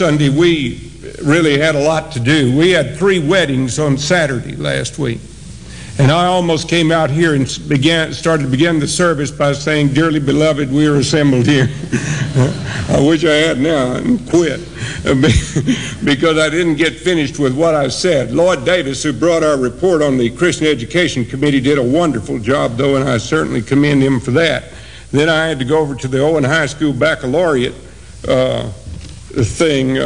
Sunday, we really had a lot to do. We had 3 weddings on Saturday last week. And I almost came out here and started to begin the service by saying, "Dearly beloved, we are assembled here." I wish I had now and quit because I didn't get finished with what I said. Lloyd Davis, who brought our report on the Christian Education Committee, did a wonderful job, though, and I certainly commend him for that. Then I had to go over to the Owen High School baccalaureate thing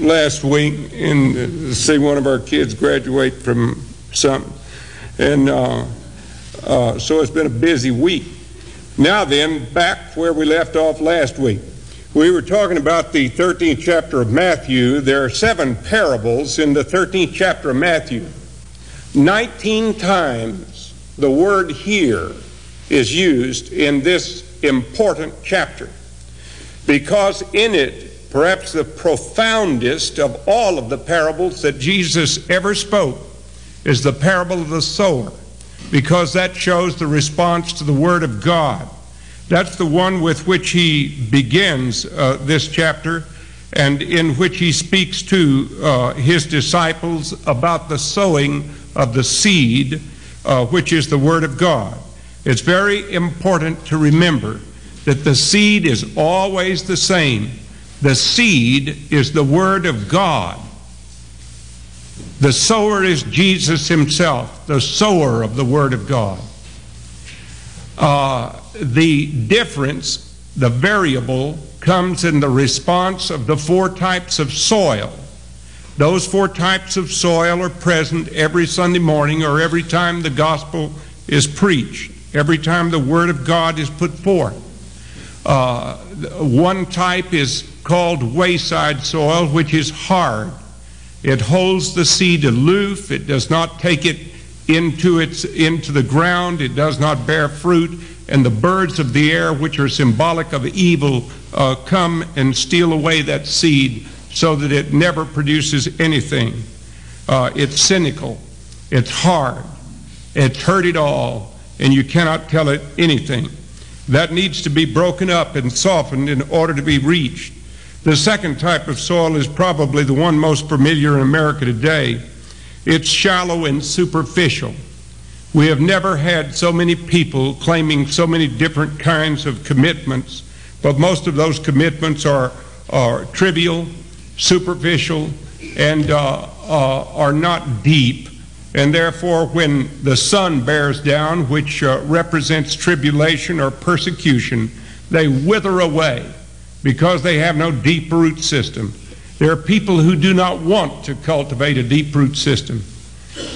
last week and see one of our kids graduate from something. And so it's been a busy week. Now then, back where we left off last week. We were talking about the 13th chapter of Matthew. There are 7 parables in the 13th chapter of Matthew. 19 times the word "here" is used in this important chapter, because in it, perhaps the profoundest of all of the parables that Jesus ever spoke is the parable of the sower, because that shows the response to the Word of God. That's the one with which he begins this chapter, and in which he speaks to his disciples about the sowing of the seed, which is the Word of God. It's very important to remember that the seed is always the same. The seed is the Word of God. The sower is Jesus himself, the sower of the Word of God. The difference, the variable, comes in the response of the 4 types of soil. Those 4 types of soil are present every Sunday morning, or every time the gospel is preached, every time the Word of God is put forth. One type is called wayside soil, which is hard. It holds the seed aloof. It does not take it into the ground. It does not bear fruit. And the birds of the air, which are symbolic of evil, come and steal away that seed so that it never produces anything. It's cynical. It's hard. It's heard it all, and you cannot tell it anything. That needs to be broken up and softened in order to be reached. The second type of soil is probably the one most familiar in America today. It's shallow and superficial. We have never had so many people claiming so many different kinds of commitments, but most of those commitments are trivial, superficial, and are not deep. And therefore, when the sun bears down, which represents tribulation or persecution, they wither away because they have no deep root system. There are people who do not want to cultivate a deep root system.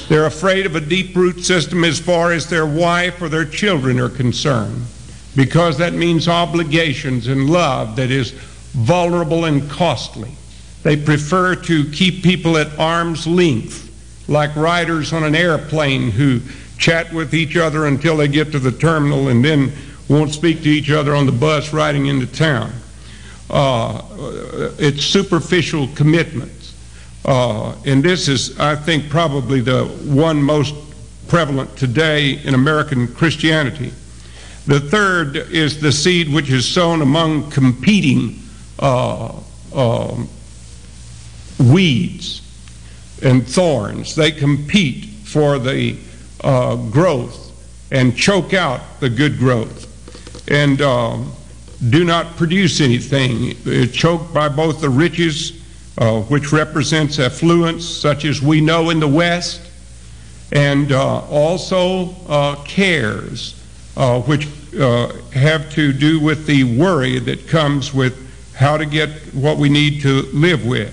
They're afraid of a deep root system as far as their wife or their children are concerned, because that means obligations and love that is vulnerable and costly. They prefer to keep people at arm's length, like riders on an airplane who chat with each other until they get to the terminal and then won't speak to each other on the bus riding into town. It's superficial commitments. And this is, I think, probably the one most prevalent today in American Christianity. The third is the seed which is sown among competing weeds and thorns. They compete for the growth and choke out the good growth and do not produce anything. It's choked by both the riches, which represents affluence, such as we know in the West, and also cares, which have to do with the worry that comes with how to get what we need to live with.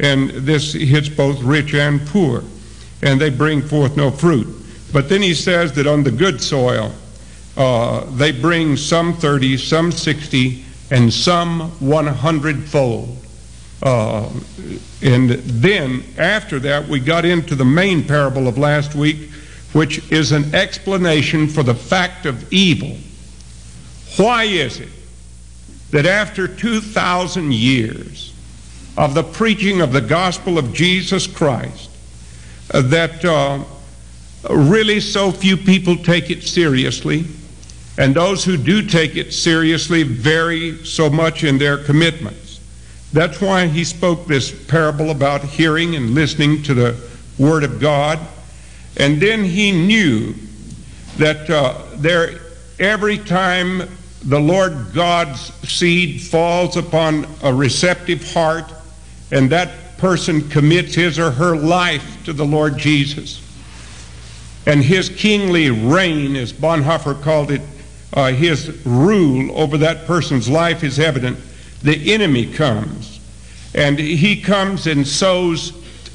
And this hits both rich and poor, and they bring forth no fruit. But then he says that on the good soil, they bring some 30, some 60, and some 100-fold. And then after that, we got into the main parable of last week, which is an explanation for the fact of evil. Why is it that after 2,000 years of the preaching of the gospel of Jesus Christ, that really so few people take it seriously, and those who do take it seriously vary so much in their commitments? That's why he spoke this parable about hearing and listening to the Word of God. And then he knew that every time the Lord God's seed falls upon a receptive heart, and that person commits his or her life to the Lord Jesus. And his kingly reign, as Bonhoeffer called it, his rule over that person's life is evident. The enemy comes, and he comes and sows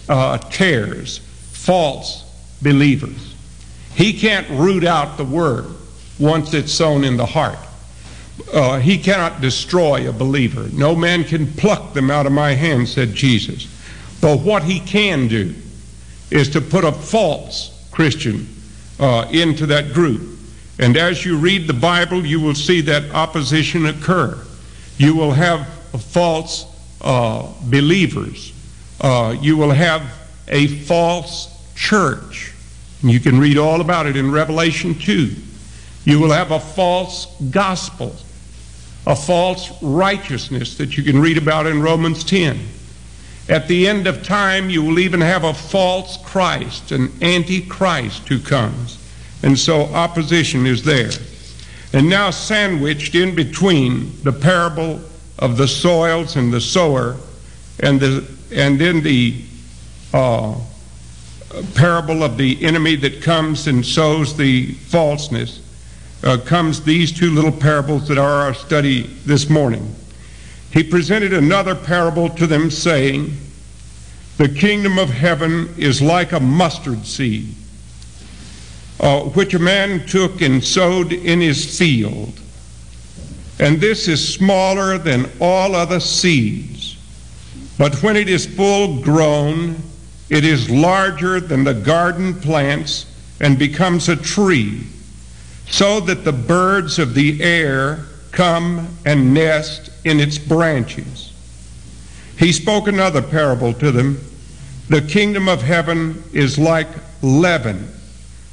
tares, false believers. He can't root out the word once it's sown in the heart. He cannot destroy a believer. No man can pluck them out of my hand, said Jesus. But what he can do is to put a false Christian into that group. And as you read the Bible, you will see that opposition occur. You will have false believers. You will have a false church. And you can read all about it in Revelation 2. You will have a false gospel, a false righteousness that you can read about in Romans 10. At the end of time, you will even have a false Christ, an antichrist who comes. And so opposition is there. And now sandwiched in between the parable of the soils and the sower and then the parable of the enemy that comes and sows the falseness comes these two little parables that are our study this morning. He presented another parable to them, saying, "The kingdom of heaven is like a mustard seed, which a man took and sowed in his field. And this is smaller than all other seeds, but when it is full grown, it is larger than the garden plants and becomes a tree, so that the birds of the air come and nest in its branches." He spoke another parable to them. "The kingdom of heaven is like leaven,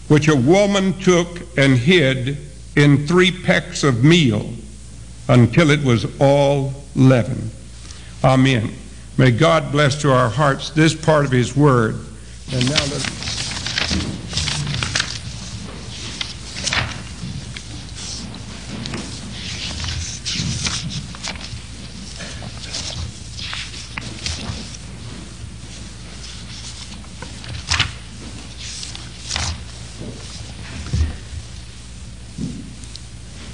which a woman took and hid in 3 pecks of meal until it was all leaven." Amen. May God bless to our hearts this part of his word. And now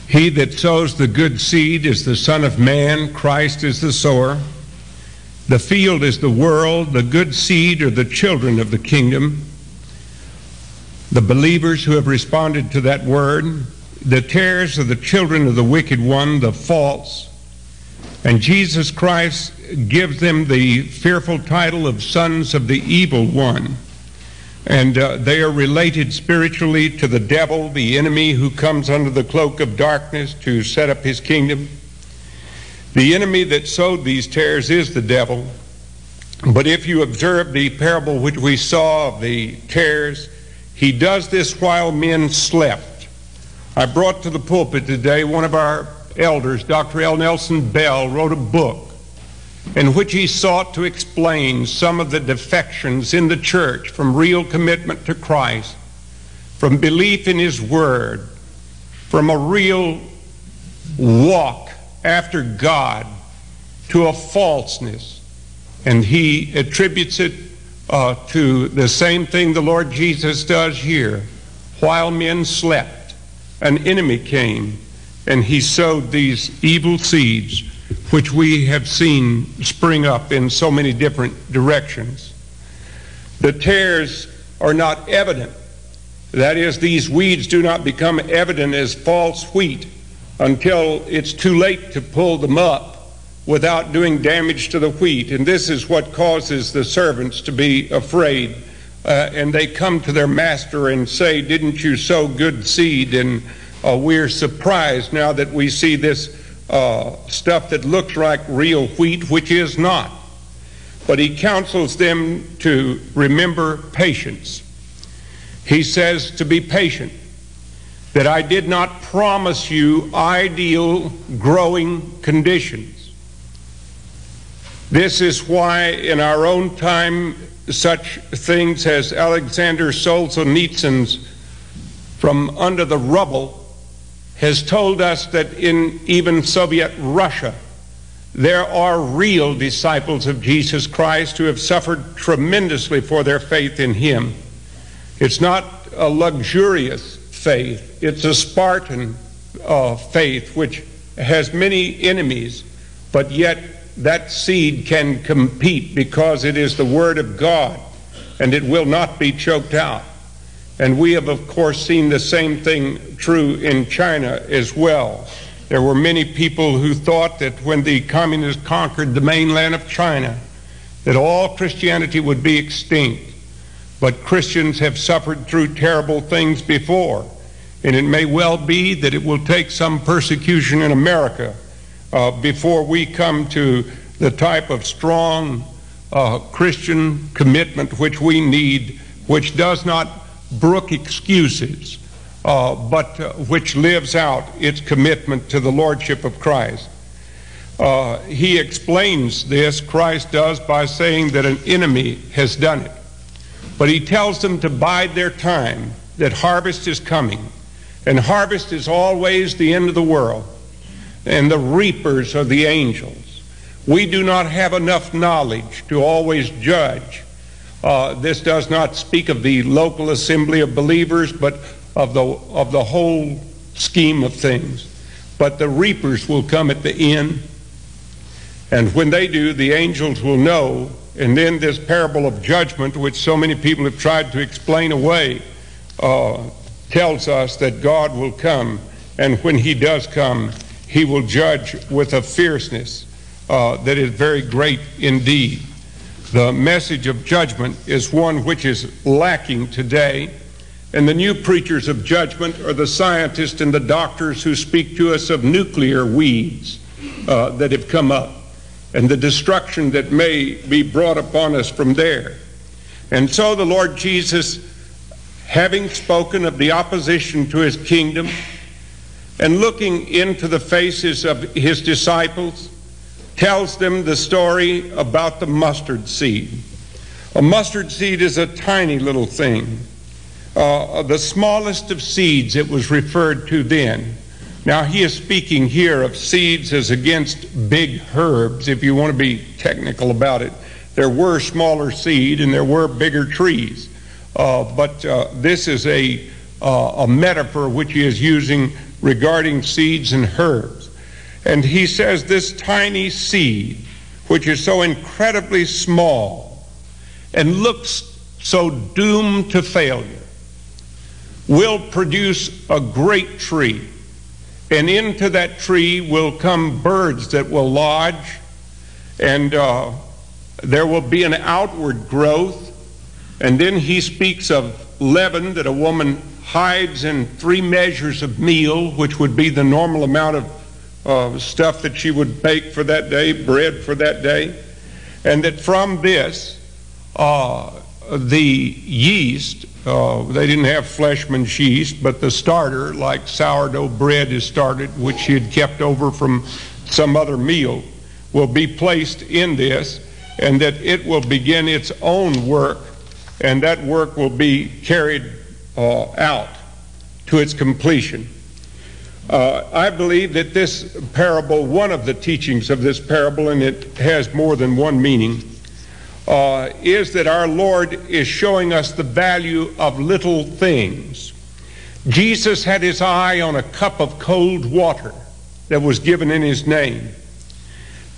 He that sows the good seed is the Son of Man, Christ is the sower. The field is the world, the good seed are the children of the kingdom, the believers who have responded to that word. The tares are the children of the wicked one, the false. And Jesus Christ gives them the fearful title of sons of the evil one. And they are related spiritually to the devil, the enemy who comes under the cloak of darkness to set up his kingdom. The enemy that sowed these tares is the devil. But if you observe the parable which we saw of the tares, he does this while men slept. I brought to the pulpit today one of our elders, Dr. L. Nelson Bell, wrote a book in which he sought to explain some of the defections in the church from real commitment to Christ, from belief in his word, from a real walk after God to a falseness. And he attributes it to the same thing the Lord Jesus does here. While men slept, an enemy came, and he sowed these evil seeds which we have seen spring up in so many different directions. The tares are not evident. That is, these weeds do not become evident as false wheat until it's too late to pull them up without doing damage to the wheat. And this is what causes the servants to be afraid. And they come to their master and say, "Didn't you sow good seed?" And we're surprised now that we see this stuff that looks like real wheat, which is not. But he counsels them to remember patience. He says to be patient, that I did not promise you ideal growing conditions. This is why in our own time such things as Alexander Solzhenitsyn's From Under the Rubble has told us that in even Soviet Russia there are real disciples of Jesus Christ who have suffered tremendously for their faith in him. It's not a luxurious faith, it's a Spartan faith which has many enemies, but yet that seed can compete because it is the Word of God and it will not be choked out. And we have, of course, seen the same thing true in China as well. There were many people who thought that when the communists conquered the mainland of China, that all Christianity would be extinct. But Christians have suffered through terrible things before, and it may well be that it will take some persecution in America before we come to the type of strong Christian commitment which we need, which does not brook excuses, but which lives out its commitment to the Lordship of Christ. He explains this, Christ does, by saying that an enemy has done it. But he tells them to bide their time, that harvest is coming. And harvest is always the end of the world, and the reapers are the angels. We do not have enough knowledge to always judge. This does not speak of the local assembly of believers, but of the whole scheme of things. But the reapers will come at the end, and when they do, the angels will know, and then this parable of judgment, which so many people have tried to explain away, tells us that God will come, and when he does come, he will judge with a fierceness that is very great indeed. The message of judgment is one which is lacking today, and the new preachers of judgment are the scientists and the doctors who speak to us of nuclear weeds that have come up, and the destruction that may be brought upon us from there. And so the Lord Jesus, having spoken of the opposition to his kingdom and looking into the faces of his disciples, tells them the story about the mustard seed. A mustard seed is a tiny little thing, the smallest of seeds it was referred to then. Now he is speaking here of seeds as against big herbs, if you want to be technical about it. There were smaller seed and there were bigger trees. But this is a metaphor which he is using regarding seeds and herbs. And he says this tiny seed, which is so incredibly small and looks so doomed to failure, will produce a great tree. And into that tree will come birds that will lodge, and there will be an outward growth. And then he speaks of leaven, that a woman hides in 3 measures of meal, which would be the normal amount of stuff that she would bake for that day, bread for that day. And that from this, the yeast, they didn't have Fleischmann's yeast, but the starter, like sourdough bread is started, which she had kept over from some other meal, will be placed in this, and that it will begin its own work. And that work will be carried out to its completion. I believe that this parable, one of the teachings of this parable, and it has more than one meaning, is that our Lord is showing us the value of little things. Jesus had his eye on a cup of cold water that was given in his name.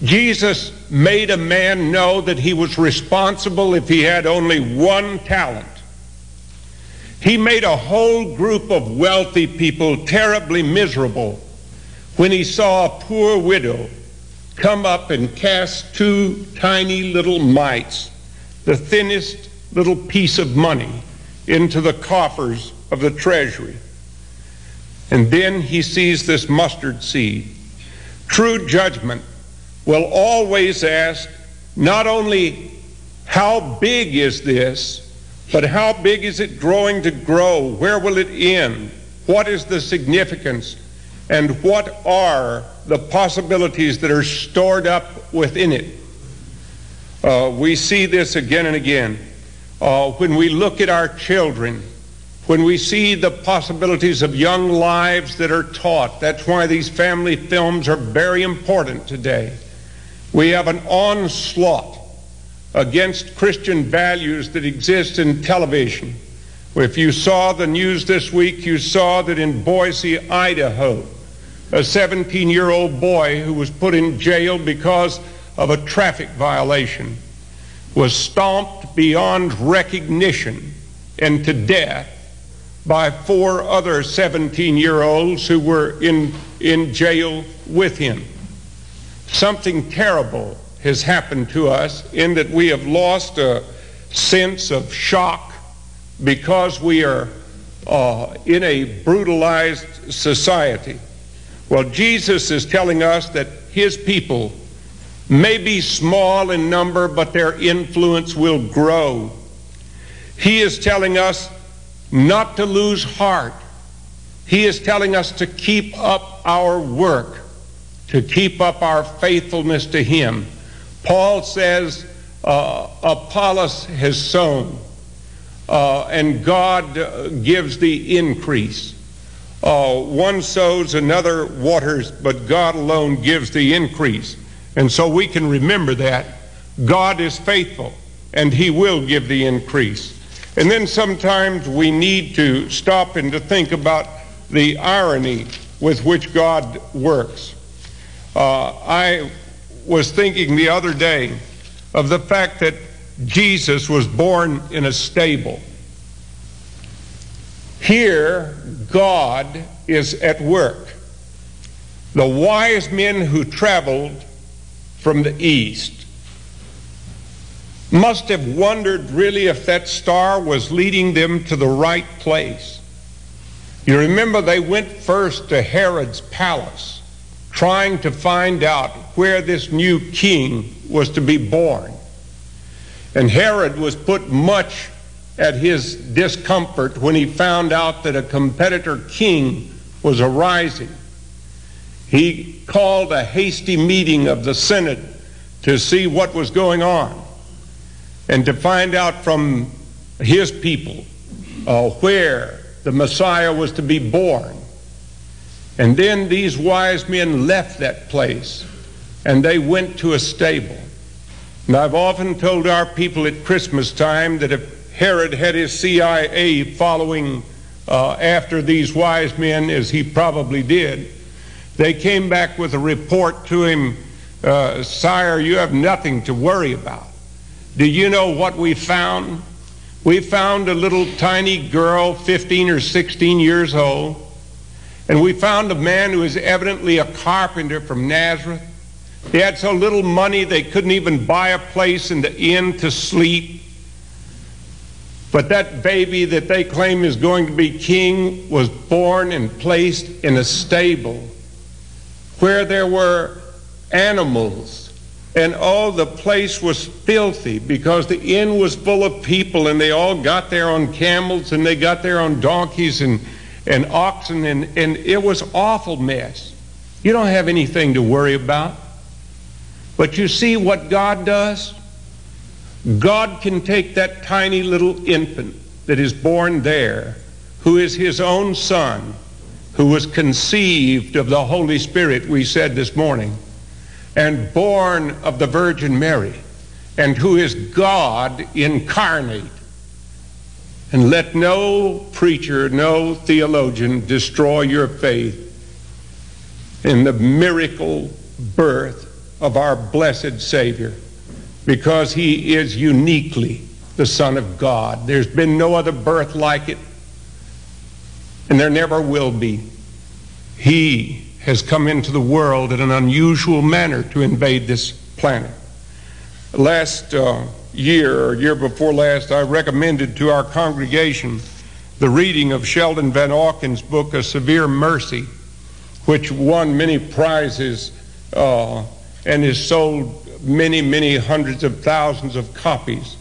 Jesus made a man know that he was responsible if he had only 1 talent. He made a whole group of wealthy people terribly miserable when he saw a poor widow come up and cast 2 tiny little mites, the thinnest little piece of money, into the coffers of the treasury. And then he sees this mustard seed. True judgment will always ask not only how big is this, but how big is it growing to grow? Where will it end? What is the significance? And what are the possibilities that are stored up within it? We see this again and again. When we look at our children, when we see the possibilities of young lives that are taught, that's why these family films are very important today. We have an onslaught against Christian values that exist in television. If you saw the news this week, you saw that in Boise, Idaho, a 17-year-old boy who was put in jail because of a traffic violation was stomped beyond recognition and to death by four other 17-year-olds who were in jail with him. Something terrible has happened to us in that we have lost a sense of shock because we are in a brutalized society. Well, Jesus is telling us that his people may be small in number, but their influence will grow. He is telling us not to lose heart. He is telling us to keep up our work, to keep up our faithfulness to him. Paul says, Apollos has sown, and God gives the increase. One sows, another waters, but God alone gives the increase. And so we can remember that. God is faithful, and he will give the increase. And then sometimes we need to stop and to think about the irony with which God works. I was thinking the other day of the fact that Jesus was born in a stable. Here, God is at work. The wise men who traveled from the east must have wondered really if that star was leading them to the right place. You remember they went first to Herod's palace, trying to find out where this new king was to be born. And Herod was put much at his discomfort when he found out that a competitor king was arising. He called a hasty meeting of the Senate to see what was going on and to find out from his people where the Messiah was to be born. And then these wise men left that place and they went to a stable. And I've often told our people at Christmas time that if Herod had his CIA following after these wise men, as he probably did, they came back with a report to him, "Sire, you have nothing to worry about. Do you know what we found? We found a little tiny girl, 15 or 16 years old, and we found a man who is evidently a carpenter from Nazareth. They had so little money they couldn't even buy a place in the inn to sleep. But that baby that they claim is going to be king was born and placed in a stable where there were animals, and oh, the place was filthy because the inn was full of people, and they all got there on camels, and they got there on donkeys and oxen, and it was awful mess. You don't have anything to worry about." But you see what God does? God can take that tiny little infant that is born there, who is his own son, who was conceived of the Holy Spirit, we said this morning, and born of the Virgin Mary, and who is God incarnate. And let no preacher, no theologian destroy your faith in the miracle birth of our blessed Savior, because he is uniquely the Son of God. There's been no other birth like it, and there never will be. He has come into the world in an unusual manner to invade this planet. Last year, or year before last, I recommended to our congregation the reading of Sheldon Van Auken's book, A Severe Mercy, which won many prizes and has sold many, many hundreds of thousands of copies.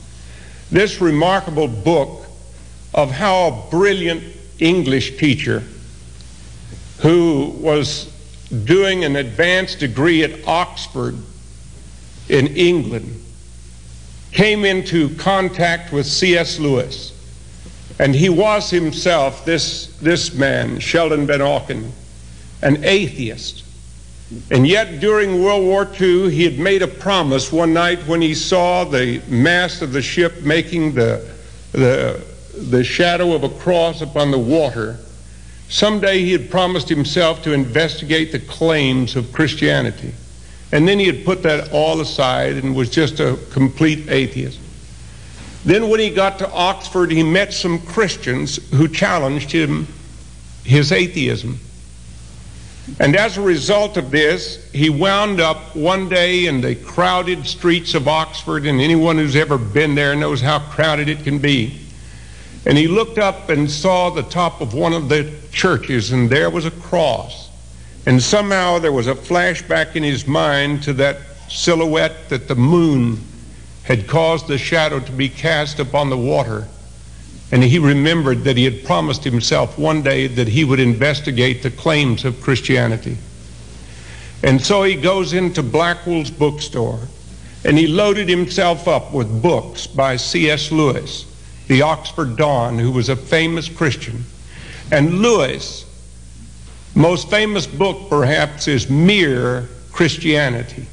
This remarkable book of how a brilliant English teacher who was doing an advanced degree at Oxford in England came into contact with C.S. Lewis. And he was himself, this man, Sheldon Van Auken, an atheist. And yet during World War II, he had made a promise one night when he saw the mast of the ship making the shadow of a cross upon the water. Someday he had promised himself to investigate the claims of Christianity. And then he had put that all aside and was just a complete atheist. Then when he got to Oxford, he met some Christians who challenged him, his atheism. And as a result of this, he wound up one day in the crowded streets of Oxford, and anyone who's ever been there knows how crowded it can be. And he looked up and saw the top of one of the churches, and there was a cross. And somehow there was a flashback in his mind to that silhouette that the moon had caused the shadow to be cast upon the water. And he remembered that he had promised himself one day that he would investigate the claims of Christianity. And so he goes into Blackwell's bookstore, and he loaded himself up with books by C.S. Lewis, the Oxford Don, who was a famous Christian. And Lewis' most famous book, perhaps, is Mere Christianity.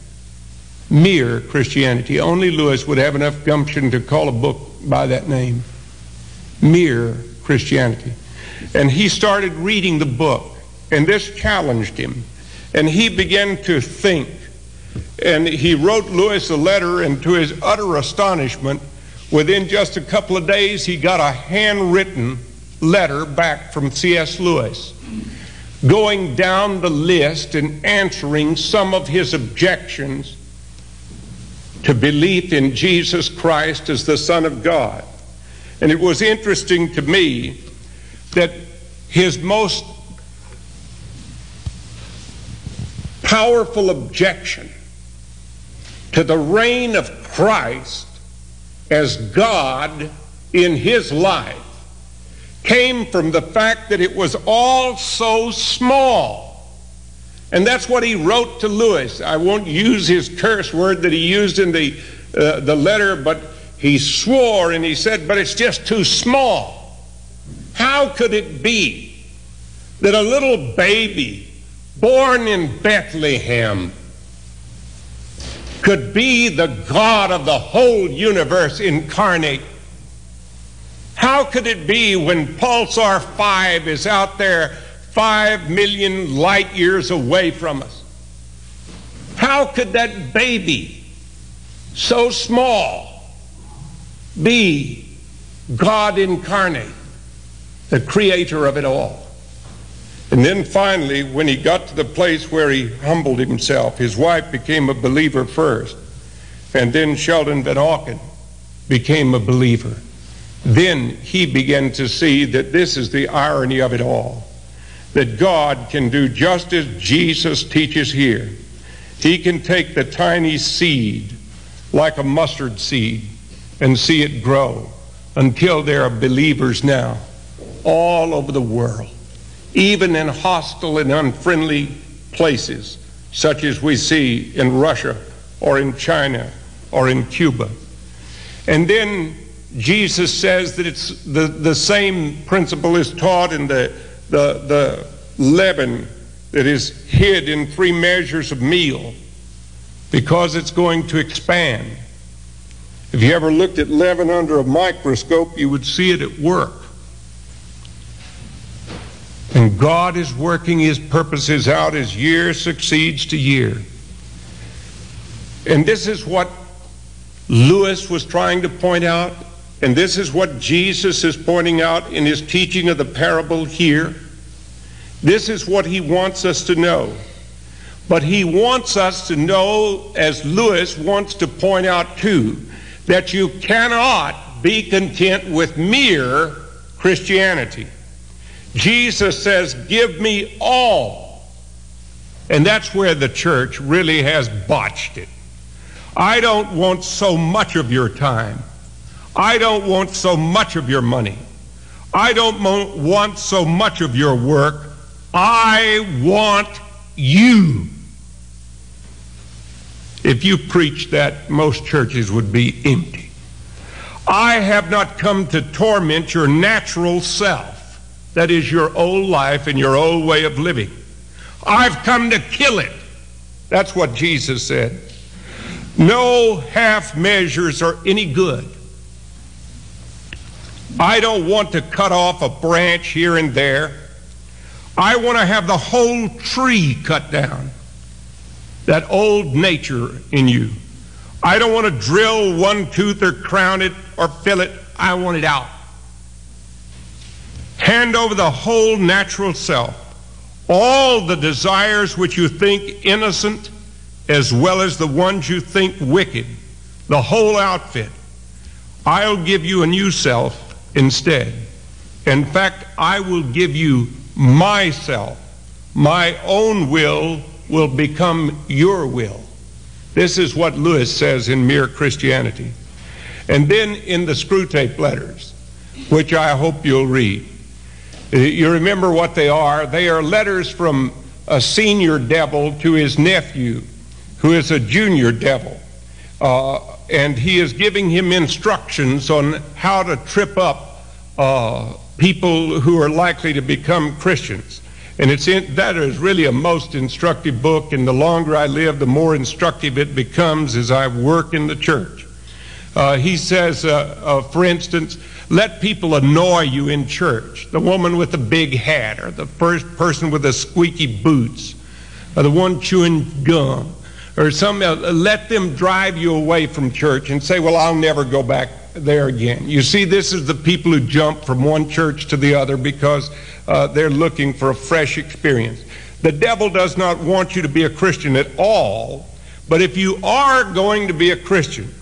Mere Christianity. Only Lewis would have enough gumption to call a book by that name. Mere Christianity. And he started reading the book, and this challenged him. And he began to think. And he wrote Lewis a letter, and to his utter astonishment, within just a couple of days, he got a handwritten letter back from C.S. Lewis, going down the list and answering some of his objections to belief in Jesus Christ as the Son of God. And it was interesting to me that his most powerful objection to the reign of Christ as God in his life came from the fact that it was all so small. And that's what he wrote to Lewis. I won't use his curse word that he used in the letter, but he swore and he said, but it's just too small. How could it be that a little baby born in Bethlehem could be the God of the whole universe incarnate? How could it be when Pulsar 5 is out there 5 million light years away from us? How could that baby, so small, be God incarnate, the creator of it all? And then finally, when he got to the place where he humbled himself, his wife became a believer first, and then Sheldon Van Auken became a believer. Then he began to see that this is the irony of it all, that God can do just as Jesus teaches here. He can take the tiny seed, like a mustard seed, and see it grow until there are believers now all over the world, even in hostile and unfriendly places, such as we see in Russia or in China or in Cuba. And then Jesus says that it's the same principle is taught in the leaven that is hid in 3 measures of meal, because it's going to expand. If you ever looked at leaven under a microscope, you would see it at work. And God is working his purposes out as year succeeds to year. And this is what Lewis was trying to point out, and this is what Jesus is pointing out in his teaching of the parable here. This is what he wants us to know. But he wants us to know, as Lewis wants to point out too, that you cannot be content with mere Christianity. Jesus says, give me all. And that's where the church really has botched it. I don't want so much of your time. I don't want so much of your money. I don't want so much of your work. I want you. If you preach that, most churches would be empty. I have not come to torment your natural self, that is your old life and your old way of living. I've come to kill it. That's what Jesus said. No half measures are any good. I don't want to cut off a branch here and there. I want to have the whole tree cut down, that old nature in you. I don't want to drill one tooth or crown it or fill it. I want it out. Hand over the whole natural self, all the desires which you think innocent as well as the ones you think wicked, the whole outfit. I'll give you a new self instead. In fact, I will give you myself. My own will become your will. This is what Lewis says in Mere Christianity. And then in the Screwtape Letters, which I hope you'll read. You remember what they are. They are letters from a senior devil to his nephew, who is a junior devil. And he is giving him instructions on how to trip up people who are likely to become Christians. And that is really a most instructive book, and the longer I live, the more instructive it becomes as I work in the church. He says, for instance, let people annoy you in church. The woman with the big hat, or the first person with the squeaky boots, or the one chewing gum, or let them drive you away from church and say, well, I'll never go back there again. You see, this is the people who jump from one church to the other because they're looking for a fresh experience. The devil does not want you to be a Christian at all, but if you are going to be a Christian,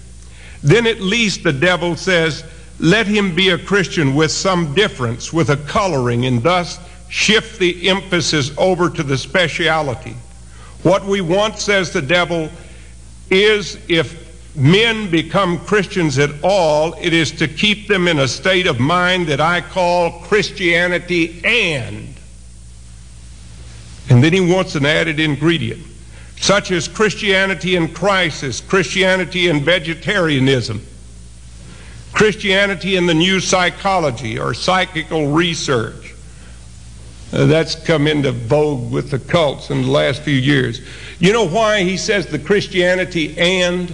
then at least the devil says, let him be a Christian with some difference, with a coloring, and thus shift the emphasis over to the speciality. What we want, says the devil, is if men become Christians at all, it is to keep them in a state of mind that I call Christianity and. And then he wants an added ingredient, such as Christianity in crisis, Christianity in vegetarianism, Christianity in the new psychology or psychical research. That's come into vogue with the cults in the last few years. You know why he says the Christianity and?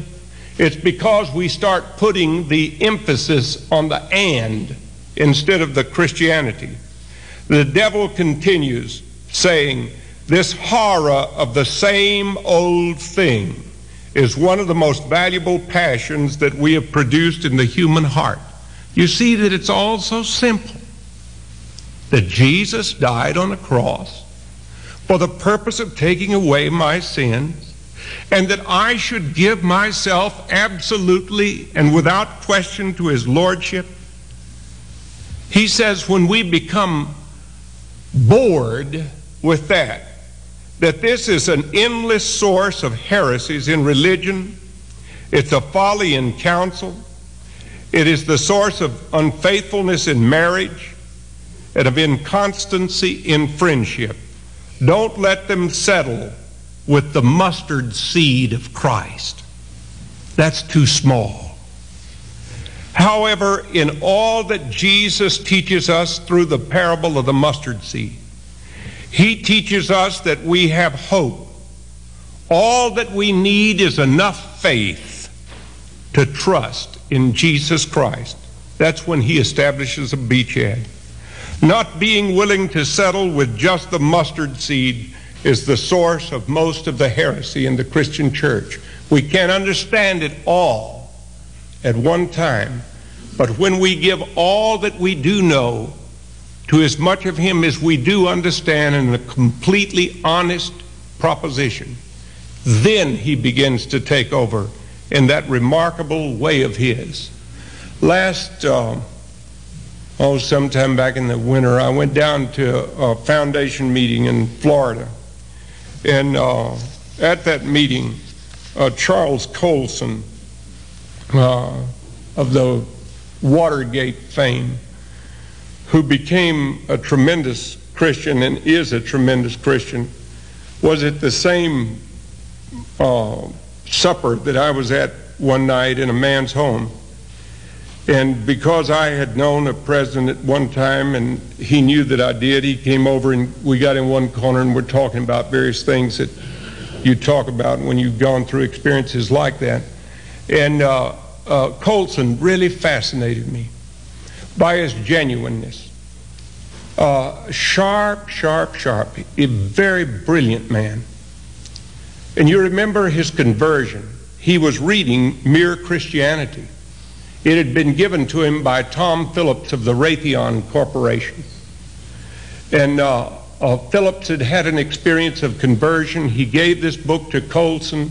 It's because we start putting the emphasis on the and instead of the Christianity. The devil continues saying, this horror of the same old thing is one of the most valuable passions that we have produced in the human heart. You see that it's all so simple. That Jesus died on a cross for the purpose of taking away my sins, and that I should give myself absolutely and without question to his lordship. He says when we become bored with that this is an endless source of heresies in religion, it's a folly in counsel, it is the source of unfaithfulness in marriage, and of inconstancy in friendship. Don't let them settle with the mustard seed of Christ. That's too small. However, in all that Jesus teaches us through the parable of the mustard seed, he teaches us that we have hope. All that we need is enough faith to trust in Jesus Christ. That's when he establishes a beachhead. Not being willing to settle with just the mustard seed is the source of most of the heresy in the Christian church. We can't understand it all at one time, but when we give all that we do know to as much of him as we do understand in a completely honest proposition, then he begins to take over in that remarkable way of his. Sometime back in the winter, I went down to a foundation meeting in Florida. And at that meeting, Charles Colson of the Watergate fame, who became a tremendous Christian and is a tremendous Christian, was at the same supper that I was at one night in a man's home. And because I had known a president at one time, and he knew that I did, he came over and we got in one corner and we're talking about various things that you talk about when you've gone through experiences like that. And Colson really fascinated me by his genuineness. Sharp, a very brilliant man. And you remember his conversion. He was reading Mere Christianity. It had been given to him by Tom Phillips of the Raytheon Corporation. And Phillips had had an experience of conversion. He gave this book to Colson,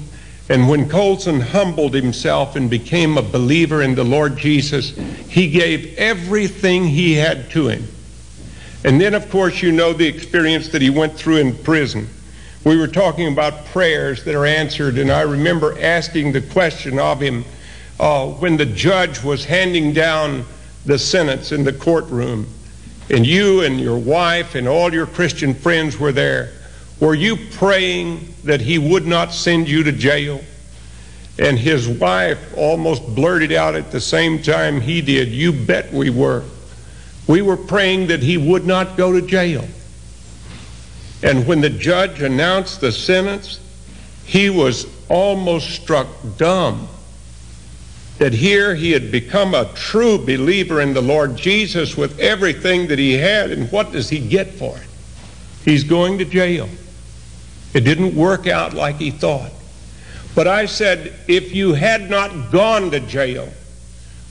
and when Colson humbled himself and became a believer in the Lord Jesus, he gave everything he had to him. And then, of course, you know the experience that he went through in prison. We were talking about prayers that are answered, and I remember asking the question of him when the judge was handing down the sentence in the courtroom, and you and your wife and all your Christian friends were there, were you praying that he would not send you to jail? And his wife almost blurted out at the same time he did, "You bet we were. We were praying that he would not go to jail." And when the judge announced the sentence, he was almost struck dumb that here he had become a true believer in the Lord Jesus with everything that he had, and what does he get for it? He's going to jail. It didn't work out like he thought. But I said, if you had not gone to jail,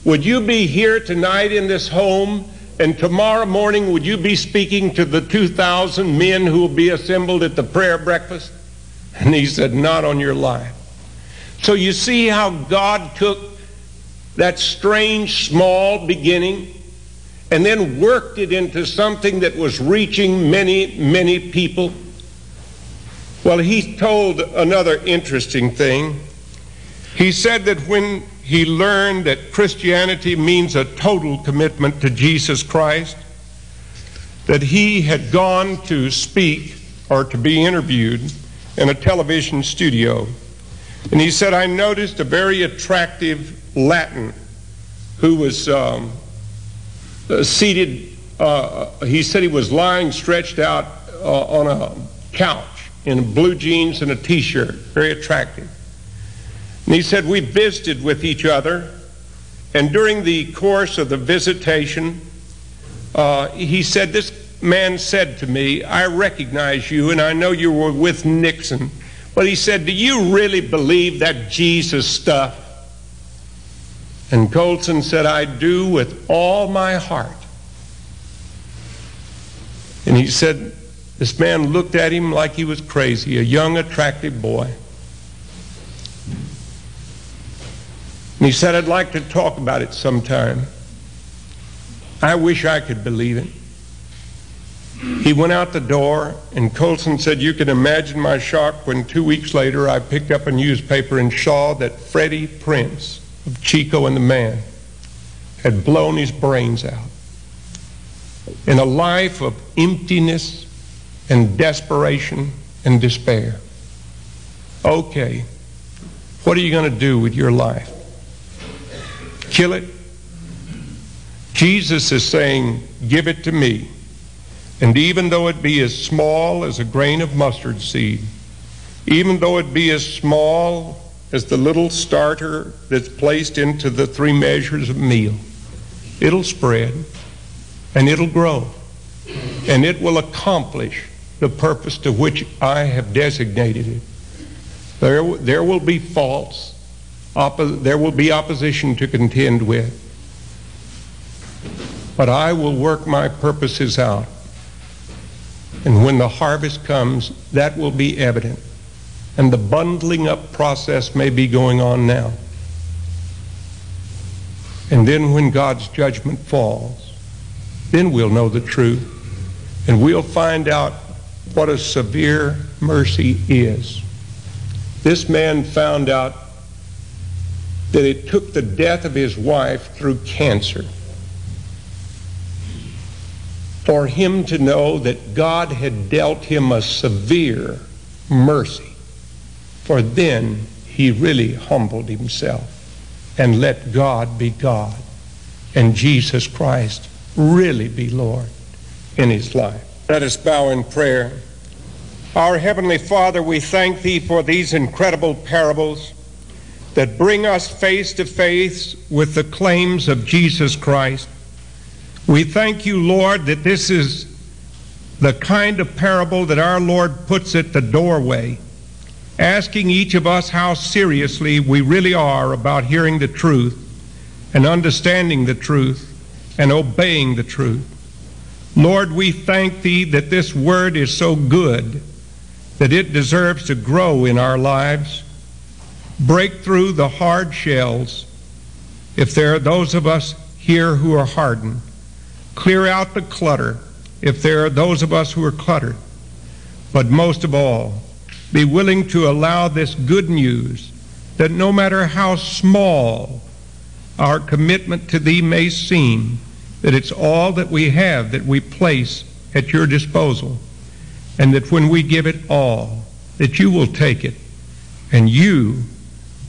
would you be here tonight in this home, and tomorrow morning would you be speaking to the 2,000 men who will be assembled at the prayer breakfast? And he said, not on your life. So you see how God took that strange small beginning and then worked it into something that was reaching many, many people. Well, he told another interesting thing. He said that when he learned that Christianity means a total commitment to Jesus Christ, that he had gone to speak or to be interviewed in a television studio. And he said, I noticed a very attractive Latin who was seated, he said he was lying stretched out on a couch in blue jeans and a t-shirt, very attractive. And he said, we visited with each other, and during the course of the visitation, he said, this man said to me, I recognize you and I know you were with Nixon, but he said, do you really believe that Jesus stuff? And Colson said, I do with all my heart. And he said, this man looked at him like he was crazy, a young, attractive boy. And he said, I'd like to talk about it sometime. I wish I could believe it. He went out the door, and Colson said, you can imagine my shock when 2 weeks later I picked up a newspaper and saw that Freddie Prince of Chico and the Man had blown his brains out in a life of emptiness and desperation and despair. Okay, what are you going to do with your life? Kill it? Jesus is saying, give it to me. And even though it be as small as a grain of mustard seed, even though it be as small as the little starter that's placed into the 3 measures of meal, it'll spread and it'll grow and it will accomplish the purpose to which I have designated it. There will be faults, there will be opposition to contend with, but I will work my purposes out, and when the harvest comes, that will be evident. And the bundling up process may be going on now. And then when God's judgment falls, then we'll know the truth, and we'll find out what a severe mercy is. This man found out that it took the death of his wife through cancer for him to know that God had dealt him a severe mercy. For then he really humbled himself and let God be God and Jesus Christ really be Lord in his life. Let us bow in prayer. Our Heavenly Father, we thank Thee for these incredible parables that bring us face to face with the claims of Jesus Christ. We thank You, Lord, that this is the kind of parable that our Lord puts at the doorway, asking each of us how seriously we really are about hearing the truth and understanding the truth and obeying the truth. Lord, we thank Thee that this Word is so good that it deserves to grow in our lives, break through the hard shells, if there are those of us here who are hardened, clear out the clutter, if there are those of us who are cluttered, but most of all, be willing to allow this good news that no matter how small our commitment to Thee may seem, that it's all that we have that we place at Your disposal. And that when we give it all, that You will take it and You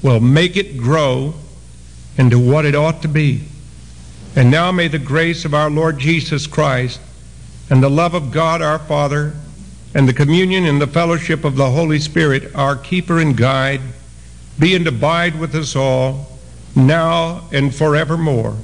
will make it grow into what it ought to be. And now may the grace of our Lord Jesus Christ and the love of God our Father and the communion and the fellowship of the Holy Spirit, our keeper and guide, be and abide with us all now and forevermore.